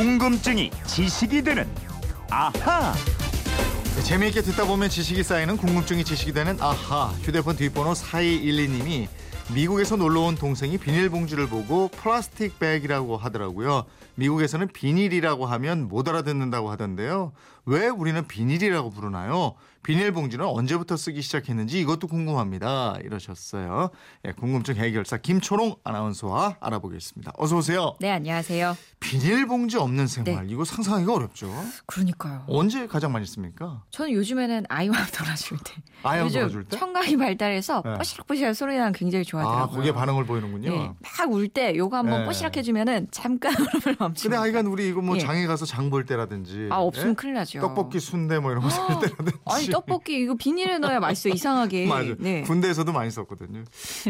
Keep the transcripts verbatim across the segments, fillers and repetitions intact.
궁금증이 지식이 되는 아하. 재미있게 듣다 보면 지식이 쌓이는 궁금증이 지식이 되는 아하. 휴대폰 뒷번호 사이일이 님이 미국에서 놀러 온 동생이 비닐봉지를 보고 플라스틱 백이라고 하더라고요. 미국에서는 비닐이라고 하면 못 알아듣는다고 하던데요. 왜 우리는 비닐이라고 부르나요? 비닐봉지는 언제부터 쓰기 시작했는지 이것도 궁금합니다. 이러셨어요. 예, 궁금증 해결사 김초롱 아나운서와 알아보겠습니다. 어서 오세요. 네, 안녕하세요. 비닐봉지 없는 생활. 네. 이거 상상하기가 어렵죠. 그러니까요. 언제 가장 많이 씁니까? 저는 요즘에는 아이와 놀아줄 때. 아이와 놀아줄 때? 청각이 발달해서 네. 뽀시락뽀시락 소리 나는 굉장히 좋아하더라고요. 아, 그게 반응을 보이는군요. 네, 막 울 때 요거 한번 네. 뽀시락해주면은 잠깐 울음을 멈추고. 근데 아이가 우리 이거 뭐 예. 장에 가서 장 볼 때라든지. 아, 없으면 예? 큰일 나죠. 떡볶이 순대 뭐 이런 거 살 때라든지. 아니, 떡볶이 이거 비닐에 넣어야 맛있어. 이상하게. 맞아요. 네. 군대에서도 많이 썼거든요.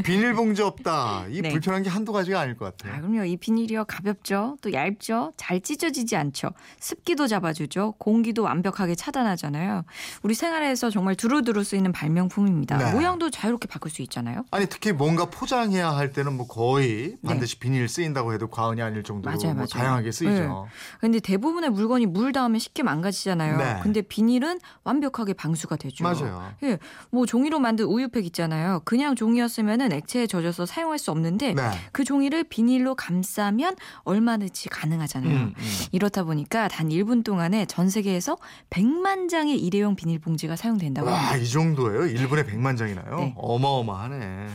비닐봉지 없다. 이 네. 불편한 게 한두 가지가 아닐 것 같아요. 아, 그럼요. 이 비닐이요. 가볍죠. 또 얇죠. 잘 찢어지지 않죠. 습기도 잡아주죠. 공기도 완벽하게 차단하잖아요. 우리 생활에서 정말 두루두루 쓰이는 발명품입니다. 네. 모양도 자유롭게 바꿀 수 있잖아요. 아니 특히 뭔가 포장해야 할 때는 뭐 거의 반드시 네. 비닐 쓰인다고 해도 과언이 아닐 정도로 맞아요, 뭐 맞아요. 다양하게 쓰이죠. 그런데 네. 대부분의 물건이 물 닿으면 쉽게 망가지잖아요. 네. 근데 비닐은 완벽하게 방수가 되죠. 맞아요. 예, 뭐 종이로 만든 우유팩 있잖아요. 그냥 종이였으면은 액체에 젖어서 사용할 수 없는데 네. 그 종이를 비닐로 감싸면 얼마든지 가능하잖아요. 음, 음. 이렇다 보니까 단 일 분 동안에 전 세계에서 백만 장의 일회용 비닐봉지가 사용된다고 와, 합니다. 이 정도예요? 일 분에 백만 장이나요? 네. 어마어마하네.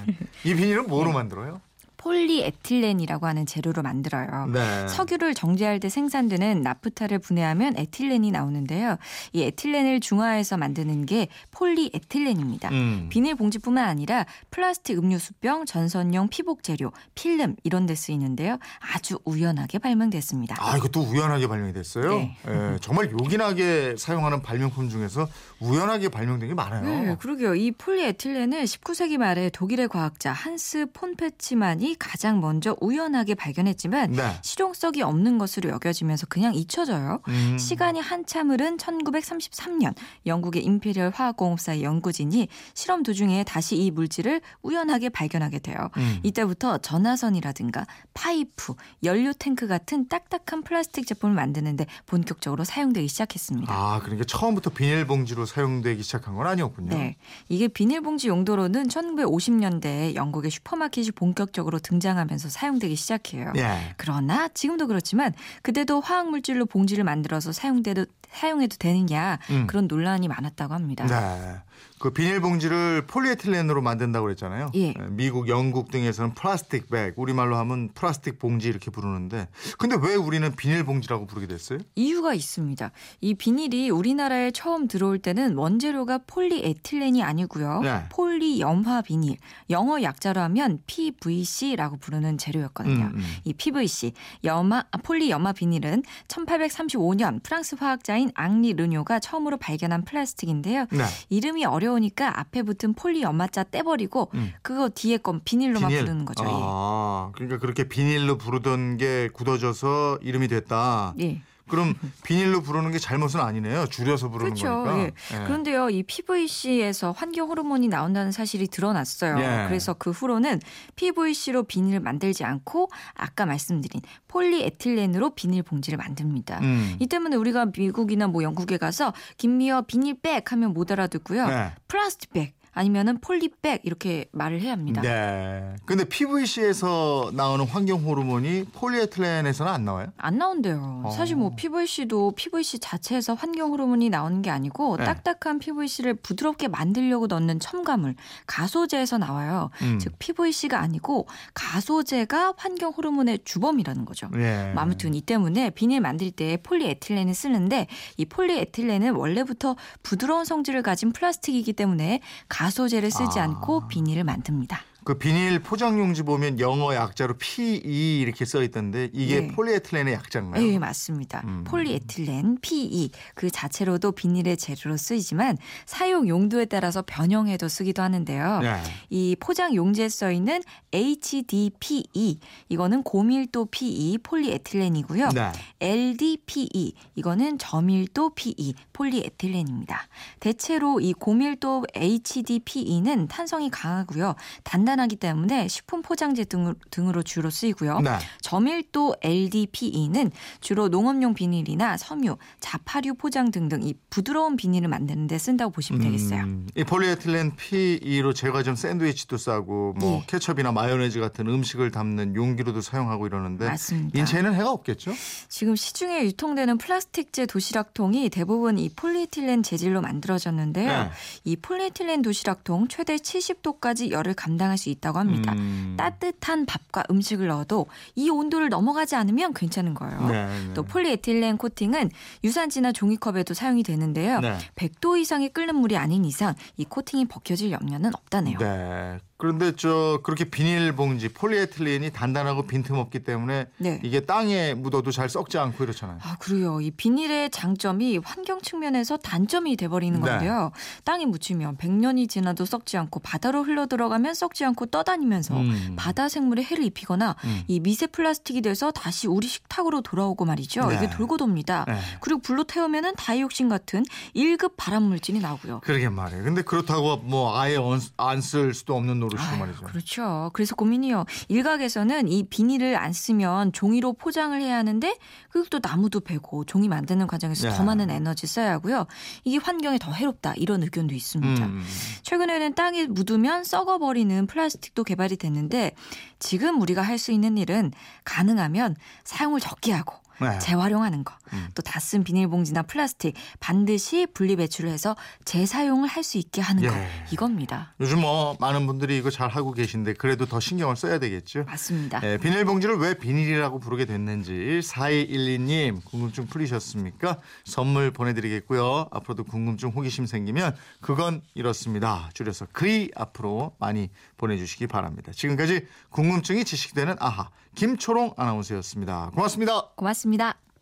이 비닐은 뭐로 네. 만들어요? 폴리에틸렌이라고 하는 재료로 만들어요. 네. 석유를 정제할 때 생산되는 나프타를 분해하면 에틸렌이 나오는데요. 이 에틸렌을 중화해서 만드는 게 폴리에틸렌입니다. 음. 비닐봉지뿐만 아니라 플라스틱 음료수병, 전선용 피복 재료, 필름 이런 데 쓰이는데요. 아주 우연하게 발명됐습니다. 아, 이것도 우연하게 발명이 됐어요? 네. 예, 정말 요긴하게 사용하는 발명품 중에서 우연하게 발명된 게 많아요. 네, 그러게요. 이 폴리에틸렌을 십구 세기 말에 독일의 과학자 한스 폰페치만이 가장 먼저 우연하게 발견했지만 네. 실용성이 없는 것으로 여겨지면서 그냥 잊혀져요. 음. 시간이 한참 흐른 천구백삼십삼 년 영국의 임페리얼 화학공업사의 연구진이 실험 도중에 다시 이 물질을 우연하게 발견하게 돼요. 음. 이때부터 전화선이라든가 파이프, 연료 탱크 같은 딱딱한 플라스틱 제품을 만드는데 본격적으로 사용되기 시작했습니다. 아, 그러니까 처음부터 비닐봉지로 사용되기 시작한 건 아니었군요. 네, 이게 비닐봉지 용도로는 천구백오십 년대에 영국의 슈퍼마켓이 본격적으로 등장하면서 사용되기 시작해요. 예. 그러나 지금도 그렇지만 그때도 화학물질로 봉지를 만들어서 사용돼도, 사용해도 되느냐 음. 그런 논란이 많았다고 합니다. 네. 그 비닐봉지를 폴리에틸렌으로 만든다고 그랬잖아요. 예. 미국, 영국 등에서는 플라스틱 백, 우리말로 하면 플라스틱 봉지 이렇게 부르는데 근데 왜 우리는 비닐봉지라고 부르게 됐어요? 이유가 있습니다. 이 비닐이 우리나라에 처음 들어올 때는 원재료가 폴리에틸렌이 아니고요. 예. 폴리염화 비닐, 영어 약자로 하면 피브이씨라고 부르는 재료였거든요. 음, 음. 이 피브이씨, 염화, 폴리염화 비닐은 천팔백삼십오 년 프랑스 화학자인 앙리 르뇨가 처음으로 발견한 플라스틱인데요. 네. 이름이 어려 오니까 앞에 붙은 폴리 염화자 떼버리고 음. 그거 뒤에 건 비닐로만 비닐. 부르는 거죠. 아, 예. 그러니까 그렇게 비닐로 부르던 게 굳어져서 이름이 됐다. 예. 그럼 비닐로 부르는 게 잘못은 아니네요. 줄여서 부르는 그렇죠. 거니까. 예. 예. 그런데요. 이 피브이씨에서 환경 호르몬이 나온다는 사실이 드러났어요. 예. 그래서 그 후로는 피브이씨로 비닐을 만들지 않고 아까 말씀드린 폴리에틸렌으로 비닐봉지를 만듭니다. 음. 이 때문에 우리가 미국이나 뭐 영국에 가서 김미어 비닐백 하면 못 알아듣고요. 예. 플라스틱백. 아니면은 폴리백 이렇게 말을 해야 합니다. 네. 근데 피브이씨에서 나오는 환경 호르몬이 폴리에틸렌에서는 안 나와요? 안 나온대요. 어. 사실 뭐 피브이씨도 피브이씨 자체에서 환경 호르몬이 나오는 게 아니고 네. 딱딱한 피브이씨를 부드럽게 만들려고 넣는 첨가물 가소제에서 나와요. 음. 즉 피브이씨가 아니고 가소제가 환경 호르몬의 주범이라는 거죠. 네. 아무튼 이 때문에 비닐 만들 때 폴리에틸렌을 쓰는데 이 폴리에틸렌은 원래부터 부드러운 성질을 가진 플라스틱이기 때문에 가 가소제를 쓰지 아. 않고 비닐을 만듭니다. 그 비닐 포장용지 보면 영어 약자로 피이 이렇게 써 있던데 이게 네. 폴리에틸렌의 약자인가요? 네, 맞습니다. 음. 폴리에틸렌, 피이 그 자체로도 비닐의 재료로 쓰이지만 사용 용도에 따라서 변형해도 쓰기도 하는데요. 네. 이 포장 용지에 써 있는 에이치디피이 이거는 고밀도 피이 폴리에틸렌이고요. 네. 엘디피이 이거는 저밀도 피이 폴리에틸렌입니다. 대체로 이 고밀도 에이치디피이는 탄성이 강하고요. 단단 단단하기 때문에 식품 포장재 등으로, 등으로 주로 쓰이고요. 네. 저밀도 엘디피이는 주로 농업용 비닐이나 섬유, 자파류 포장 등등 이 부드러운 비닐을 만드는 데 쓴다고 보시면 되겠어요. 음, 이 폴리에틸렌 피이로 제과점 샌드위치도 싸고 뭐 예. 케첩이나 마요네즈 같은 음식을 담는 용기로도 사용하고 이러는데 맞습니다. 인체에는 해가 없겠죠? 지금 시중에 유통되는 플라스틱제 도시락통이 대부분 이 폴리에틸렌 재질로 만들어졌는데요. 네. 이 폴리에틸렌 도시락통 최대 칠십 도까지 열을 감당할 수 있다고 합니다. 음. 따뜻한 밥과 음식을 넣어도 이 온도를 넘어가지 않으면 괜찮은 거예요. 네, 네. 또 폴리에틸렌 코팅은 유산지나 종이컵에도 사용이 되는데요. 네. 백 도 이상이 끓는 물이 아닌 이상 이 코팅이 벗겨질 염려는 없다네요. 네. 그런데 저 그렇게 비닐봉지 폴리에틸렌이 단단하고 빈틈없기 때문에 네. 이게 땅에 묻어도 잘 썩지 않고 이렇잖아요. 아, 그래요. 이 비닐의 장점이 환경 측면에서 단점이 돼버리는 네. 건데요. 땅에 묻히면 백 년이 지나도 썩지 않고 바다로 흘러들어가면 썩지 않고 떠다니면서 음. 바다 생물에 해를 입히거나 음. 이 미세 플라스틱이 돼서 다시 우리 식탁으로 돌아오고 말이죠. 네. 이게 돌고 돕니다. 네. 그리고 불로 태우면은 다이옥신 같은 일 급 발암물질이 나오고요. 그러게 말이에요. 근데 그렇다고 뭐 아예 안 쓸 수도 없는 아유, 말이죠. 그렇죠. 그래서 고민이요. 일각에서는 이 비닐을 안 쓰면 종이로 포장을 해야 하는데 그것도 나무도 베고 종이 만드는 과정에서 네. 더 많은 에너지 써야 하고요. 이게 환경에 더 해롭다 이런 의견도 있습니다. 음. 최근에는 땅에 묻으면 썩어버리는 플라스틱도 개발이 됐는데 지금 우리가 할 수 있는 일은 가능하면 사용을 적게 하고 네. 재활용하는 거, 음. 또 다 쓴 비닐봉지나 플라스틱 반드시 분리배출을 해서 재사용을 할 수 있게 하는 예. 거 이겁니다. 요즘 뭐 많은 분들이 이거 잘 하고 계신데 그래도 더 신경을 써야 되겠죠. 맞습니다. 예, 비닐봉지를 왜 비닐이라고 부르게 됐는지 사이일이 님 궁금증 풀리셨습니까? 선물 보내드리겠고요. 앞으로도 궁금증 호기심 생기면 그건 이렇습니다. 줄여서 그이 앞으로 많이 보내주시기 바랍니다. 지금까지 궁금증이 지식되는 아하 김초롱 아나운서였습니다. 고맙습니다. 고맙습니다.